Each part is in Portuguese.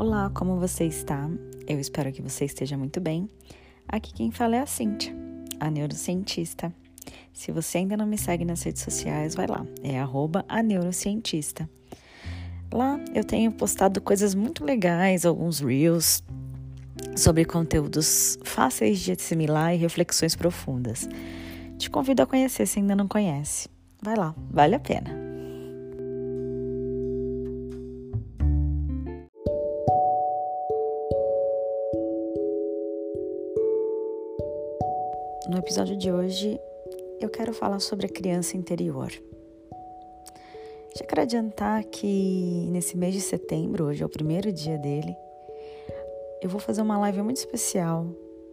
Olá, como você está? Eu espero que você esteja muito bem. Aqui quem fala é a Cíntia, a neurocientista. Se você ainda não me segue nas redes sociais, vai lá, é @aneurocientista. Lá eu tenho postado coisas muito legais, alguns reels sobre conteúdos fáceis de assimilar e reflexões profundas. Te convido a conhecer se ainda não conhece. Vai lá, vale a pena. No episódio de hoje, eu quero falar sobre a criança interior. Já quero adiantar que nesse mês de setembro, hoje é o primeiro dia dele, eu vou fazer uma live muito especial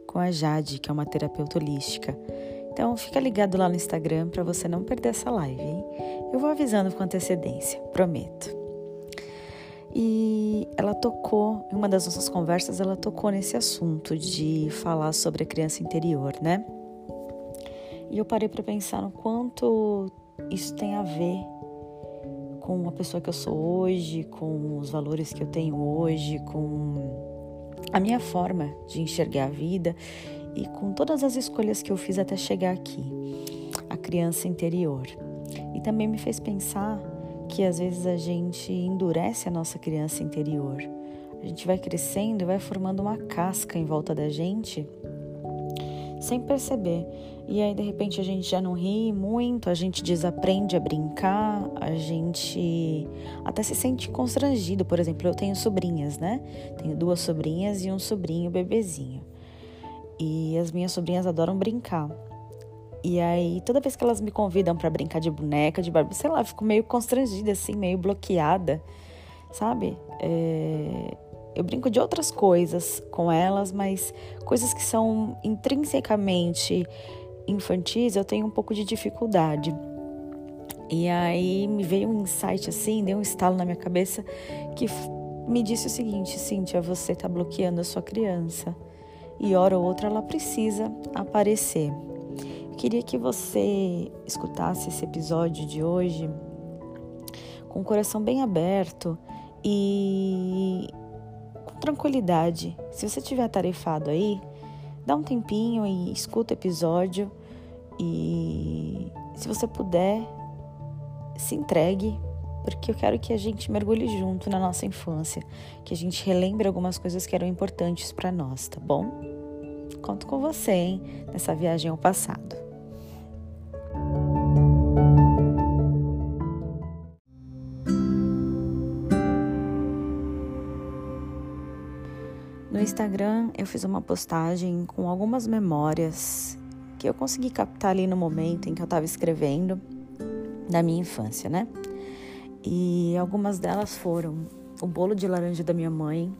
com a Jade, que é uma terapeuta holística. Então, fica ligado lá no Instagram para você não perder essa live, hein? Eu vou avisando com antecedência, prometo. E ela tocou, em uma das nossas conversas, ela tocou nesse assunto de falar sobre a criança interior, né? E eu parei para pensar no quanto isso tem a ver com a pessoa que eu sou hoje, com os valores que eu tenho hoje, com a minha forma de enxergar a vida e com todas as escolhas que eu fiz até chegar aqui, a criança interior. E também me fez pensar que às vezes a gente endurece a nossa criança interior. A gente vai crescendo e vai formando uma casca em volta da gente sem perceber. E aí, de repente, a gente já não ri muito, a gente desaprende a brincar, a gente até se sente constrangido. Por exemplo, eu tenho sobrinhas, né? Tenho 2 sobrinhas e um sobrinho bebezinho. E as minhas sobrinhas adoram brincar. E aí, toda vez que elas me convidam pra brincar de boneca, de Barbie, sei lá, eu fico meio constrangida, assim, meio bloqueada, sabe? Eu brinco de outras coisas com elas, mas coisas que são intrinsecamente infantis, eu tenho um pouco de dificuldade. E aí me veio um insight assim, deu um estalo na minha cabeça, que me disse o seguinte: Cíntia, você tá bloqueando a sua criança. E hora ou outra ela precisa aparecer. Eu queria que você escutasse esse episódio de hoje com o coração bem aberto e tranquilidade. Se você estiver atarefado aí, dá um tempinho e escuta o episódio e, se você puder, se entregue, porque eu quero que a gente mergulhe junto na nossa infância, que a gente relembre algumas coisas que eram importantes para nós, tá bom? Conto com você, hein, nessa viagem ao passado. No Instagram eu fiz uma postagem com algumas memórias que eu consegui captar ali no momento em que eu estava escrevendo da minha infância, né? E algumas delas foram o bolo de laranja da minha mãe.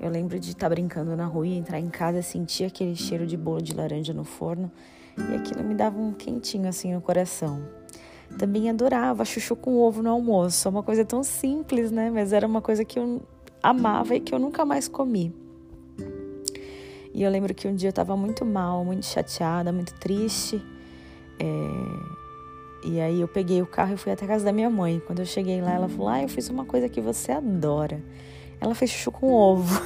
Eu lembro de estar brincando na rua e entrar em casa e sentir aquele cheiro de bolo de laranja no forno, e aquilo me dava um quentinho assim no coração. Também adorava chuchu com ovo no almoço, uma coisa tão simples, né? Mas era uma coisa que eu amava e que eu nunca mais comi. E eu lembro que um dia eu estava muito mal, muito chateada, muito triste. E aí eu peguei o carro e fui até a casa da minha mãe. Quando eu cheguei lá, ela falou: eu fiz uma coisa que você adora. Ela fez chuchu com ovo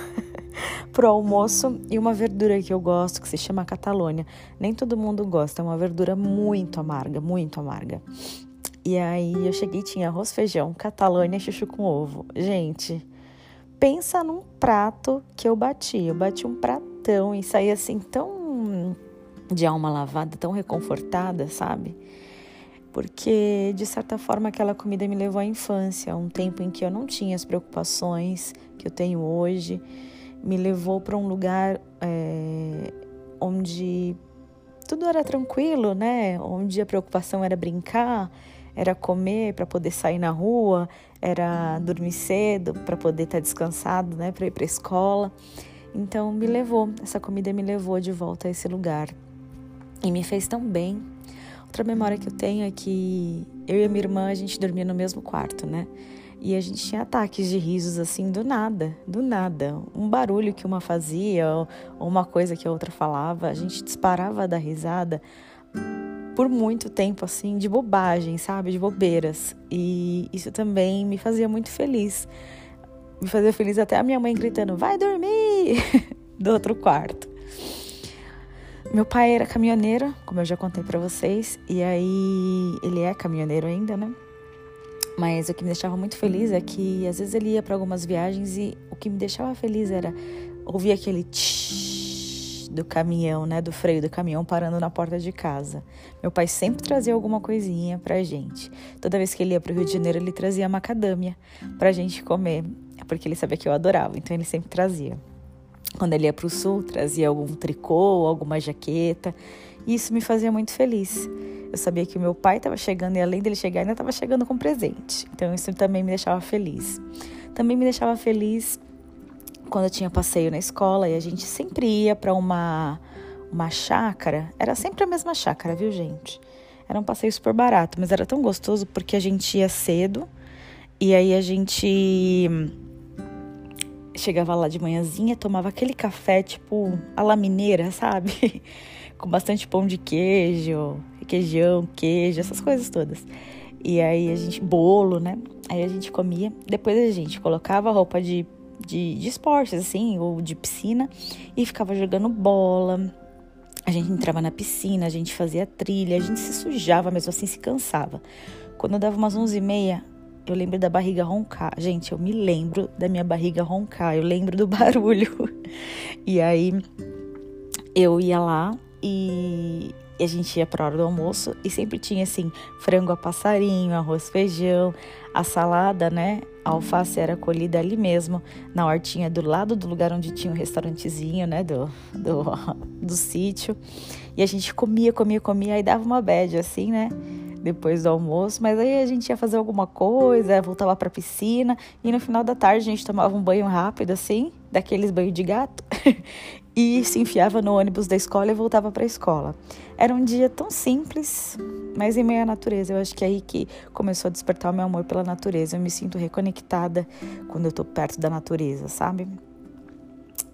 pro almoço e uma verdura que eu gosto, que se chama Catalônia. Nem todo mundo gosta, é uma verdura muito amarga, muito amarga. E aí eu cheguei e tinha arroz, feijão, Catalônia e chuchu com ovo. Gente, pensa num prato que eu bati. Eu bati um prato. E saí assim tão de alma lavada, tão reconfortada, sabe? Porque, de certa forma, aquela comida me levou à infância, um tempo em que eu não tinha as preocupações que eu tenho hoje, me levou para um lugar onde tudo era tranquilo, né? Onde a preocupação era brincar, era comer para poder sair na rua, era dormir cedo para poder estar descansado, né? Para ir para a escola. Então, essa comida me levou de volta a esse lugar e me fez tão bem. Outra memória que eu tenho é que eu e a minha irmã, a gente dormia no mesmo quarto, né? E a gente tinha ataques de risos, assim, do nada. Um barulho que uma fazia ou uma coisa que a outra falava, a gente disparava da risada por muito tempo, assim, de bobagem, sabe? De bobeiras. E isso também me fazia muito feliz. me fazer feliz até a minha mãe gritando, vai dormir, do outro quarto. Meu pai era caminhoneiro, como eu já contei pra vocês, e aí ele é caminhoneiro ainda, né? Mas o que me deixava muito feliz é que às vezes ele ia pra algumas viagens e o que me deixava feliz era ouvir aquele tsh do caminhão, né? Do freio do caminhão parando na porta de casa. Meu pai sempre trazia alguma coisinha pra gente. Toda vez que ele ia pro Rio de Janeiro, ele trazia macadâmia pra gente comer, porque ele sabia que eu adorava, então ele sempre trazia. Quando ele ia para o sul, trazia algum tricô, alguma jaqueta. E isso me fazia muito feliz. Eu sabia que o meu pai estava chegando e além dele chegar, ainda estava chegando com presente. Então isso também me deixava feliz. Também me deixava feliz quando eu tinha passeio na escola e a gente sempre ia para uma chácara. Era sempre a mesma chácara, viu, gente? Era um passeio super barato, mas era tão gostoso porque a gente ia cedo e aí a gente... chegava lá de manhãzinha, tomava aquele café, tipo, à la mineira, sabe? Com bastante pão de queijo, requeijão, queijo, essas coisas todas. E aí a gente... bolo, né? Aí a gente comia. Depois a gente colocava roupa de esportes, assim, ou de piscina. E ficava jogando bola. A gente entrava na piscina, a gente fazia trilha. A gente se sujava, mesmo assim se cansava. Quando eu dava umas 11h30... eu lembro da barriga roncar. Gente, eu me lembro da minha barriga roncar. Eu lembro do barulho. E aí, eu ia lá e a gente ia pra hora do almoço. E sempre tinha, assim, frango a passarinho, arroz, feijão. A salada, né? A alface era colhida ali mesmo. Na hortinha do lado do lugar onde tinha um restaurantezinho, né? Do sítio. E a gente comia. Aí dava uma bad, assim, né? Depois do almoço, mas aí a gente ia fazer alguma coisa, voltava pra piscina e no final da tarde a gente tomava um banho rápido assim, daqueles banhos de gato e se enfiava no ônibus da escola e voltava pra escola. Era um dia tão simples, mas em meio à natureza. Eu acho que é aí que começou a despertar o meu amor pela natureza. Eu me sinto reconectada quando eu tô perto da natureza, sabe?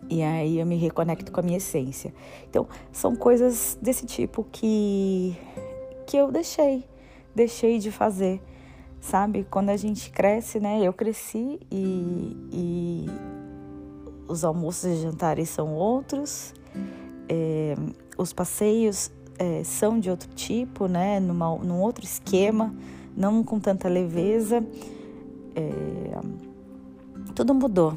E aí eu me reconecto com a minha essência. Então, são coisas desse tipo que eu deixei de fazer, sabe? Quando a gente cresce, né? Eu cresci e os almoços e jantares são outros, os passeios são de outro tipo, né? Num outro esquema, não com tanta leveza. Tudo mudou,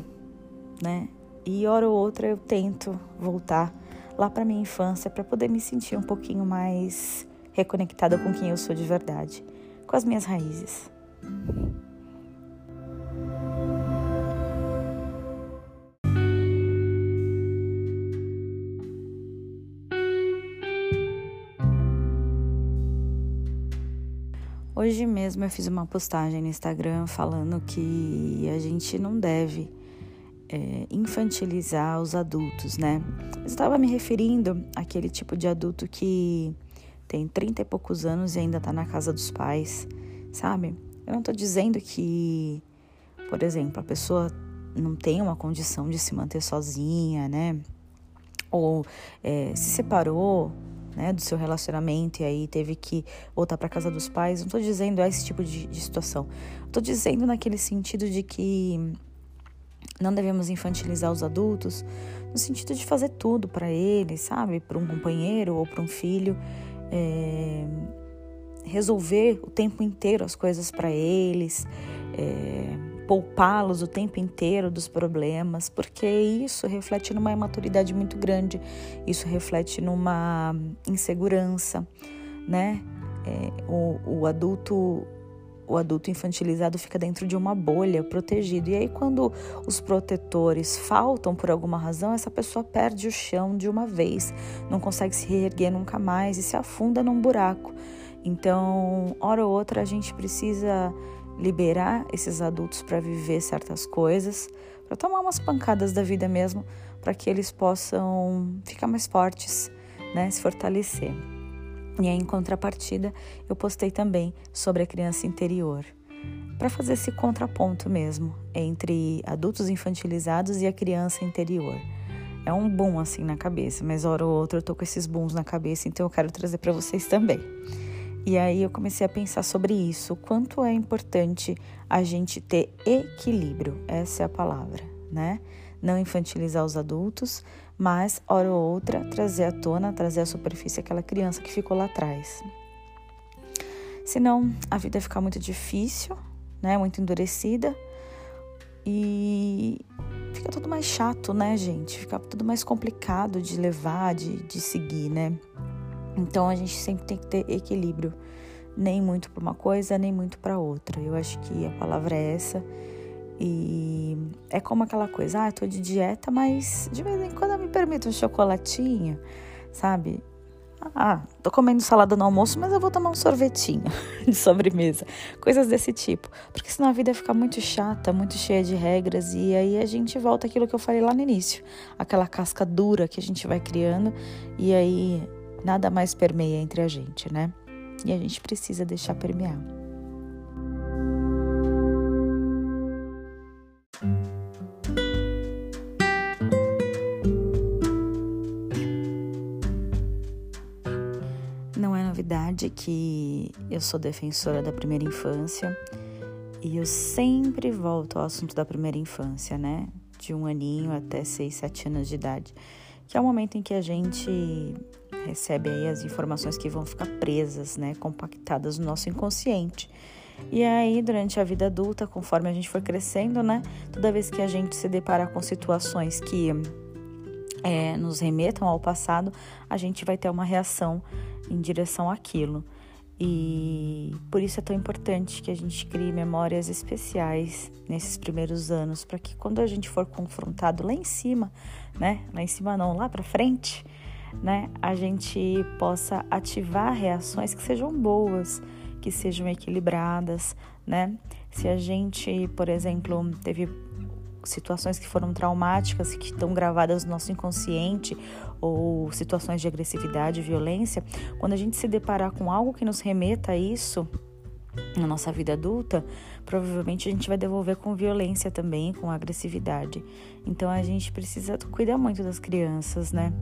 né? E hora ou outra eu tento voltar lá para minha infância para poder me sentir um pouquinho mais... reconectada com quem eu sou de verdade, com as minhas raízes. Hoje mesmo eu fiz uma postagem no Instagram falando que a gente não deve infantilizar os adultos, né? Eu estava me referindo àquele tipo de adulto que tem 30 e poucos anos e ainda tá na casa dos pais, sabe? Eu não tô dizendo que, por exemplo, a pessoa não tem uma condição de se manter sozinha, né? Ou se separou, né, do seu relacionamento e aí teve que voltar pra casa dos pais. Não tô dizendo esse tipo de situação. Eu tô dizendo naquele sentido de que não devemos infantilizar os adultos no sentido de fazer tudo pra eles, sabe? Pra um companheiro ou pra um filho. Resolver o tempo inteiro as coisas para eles, poupá-los o tempo inteiro dos problemas, porque isso reflete numa imaturidade muito grande, isso reflete numa insegurança, né? O adulto infantilizado fica dentro de uma bolha, protegido. E aí, quando os protetores faltam por alguma razão, essa pessoa perde o chão de uma vez, não consegue se reerguer nunca mais e se afunda num buraco. Então, hora ou outra, a gente precisa liberar esses adultos para viver certas coisas, para tomar umas pancadas da vida mesmo, para que eles possam ficar mais fortes, né? Se fortalecer. E aí, em contrapartida, eu postei também sobre a criança interior, para fazer esse contraponto mesmo entre adultos infantilizados e a criança interior. É um boom assim na cabeça, mas hora ou outra eu tô com esses booms na cabeça, então eu quero trazer para vocês também. E aí eu comecei a pensar sobre isso, o quanto é importante a gente ter equilíbrio, essa é a palavra, né? Não infantilizar os adultos, mas, hora ou outra, trazer à tona, trazer à superfície aquela criança que ficou lá atrás. Senão, a vida fica muito difícil, né? Muito endurecida e fica tudo mais chato, né, gente? Fica tudo mais complicado de levar, de seguir, né? Então, a gente sempre tem que ter equilíbrio, nem muito para uma coisa, nem muito para outra. Eu acho que a palavra é essa. E é como aquela coisa, eu tô de dieta, mas de vez em quando eu me permito um chocolatinho, sabe? Tô comendo salada no almoço, mas eu vou tomar um sorvetinho de sobremesa. Coisas desse tipo. Porque senão a vida fica muito chata, muito cheia de regras. E aí a gente volta àquilo que eu falei lá no início. Aquela casca dura que a gente vai criando. E aí nada mais permeia entre a gente, né? E a gente precisa deixar permear. Não é novidade que eu sou defensora da primeira infância e eu sempre volto ao assunto da primeira infância, né? De 1 aninho até 6, 7 anos de idade, que é o momento em que a gente recebe aí as informações que vão ficar presas, né? Compactadas no nosso inconsciente. E aí, durante a vida adulta, conforme a gente for crescendo, né? Toda vez que a gente se deparar com situações que nos remetam ao passado, a gente vai ter uma reação em direção àquilo. E por isso é tão importante que a gente crie memórias especiais nesses primeiros anos, para que quando a gente for confrontado lá em cima, né? Lá em cima não, lá para frente, né? A gente possa ativar reações que sejam boas, que sejam equilibradas, né? Se a gente, por exemplo, teve situações que foram traumáticas, que estão gravadas no nosso inconsciente, ou situações de agressividade, violência, quando a gente se deparar com algo que nos remeta a isso na nossa vida adulta, provavelmente a gente vai devolver com violência também, com agressividade. Então a gente precisa cuidar muito das crianças, né?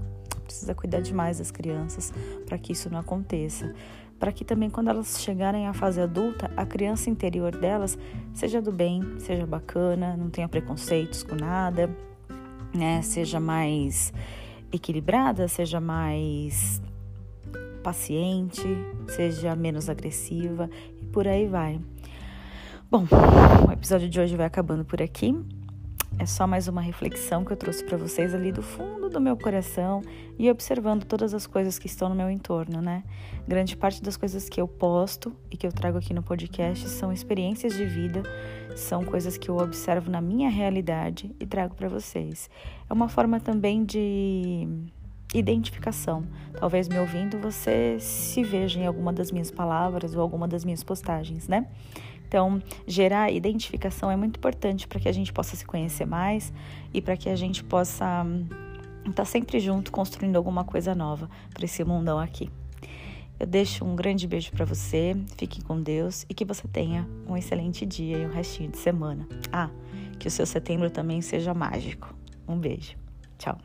Precisa cuidar demais das crianças para que isso não aconteça. Para que também, quando elas chegarem à fase adulta, a criança interior delas seja do bem, seja bacana, não tenha preconceitos com nada, né? Seja mais equilibrada, seja mais paciente, seja menos agressiva e por aí vai. Bom, o episódio de hoje vai acabando por aqui. É só mais uma reflexão que eu trouxe para vocês ali do fundo do meu coração e observando todas as coisas que estão no meu entorno, né? Grande parte das coisas que eu posto e que eu trago aqui no podcast são experiências de vida, são coisas que eu observo na minha realidade e trago para vocês. É uma forma também de identificação. Talvez me ouvindo você se veja em alguma das minhas palavras ou alguma das minhas postagens, né? Então, gerar identificação é muito importante para que a gente possa se conhecer mais e para que a gente possa estar sempre junto construindo alguma coisa nova para esse mundão aqui. Eu deixo um grande beijo para você, fique com Deus e que você tenha um excelente dia e um restinho de semana. Que o seu setembro também seja mágico. Um beijo. Tchau.